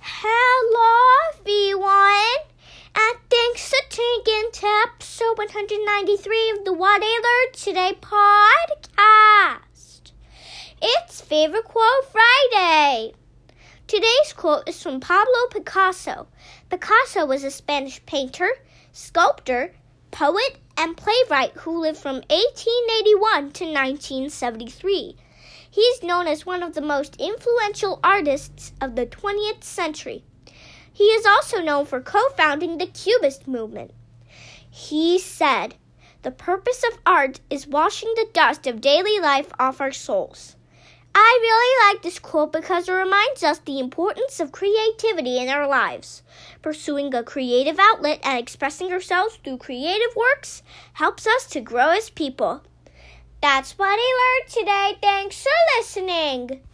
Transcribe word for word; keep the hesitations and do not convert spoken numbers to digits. Hello, everyone, and thanks for taking episode one hundred ninety-three of the What I Learned Today podcast. It's Favorite Quote Friday. Today's quote is from Pablo Picasso. Picasso was a Spanish painter, sculptor, poet, and playwright who lived from eighteen eighty-one to nineteen seventy-three. He is known as one of the most influential artists of the twentieth century. He is also known for co-founding the Cubist movement. He said, "The purpose of art is washing the dust of daily life off our souls." I really like this quote because it reminds us the importance of creativity in our lives. Pursuing a creative outlet and expressing ourselves through creative works helps us to grow as people. That's what I learned today. Thanks for listening.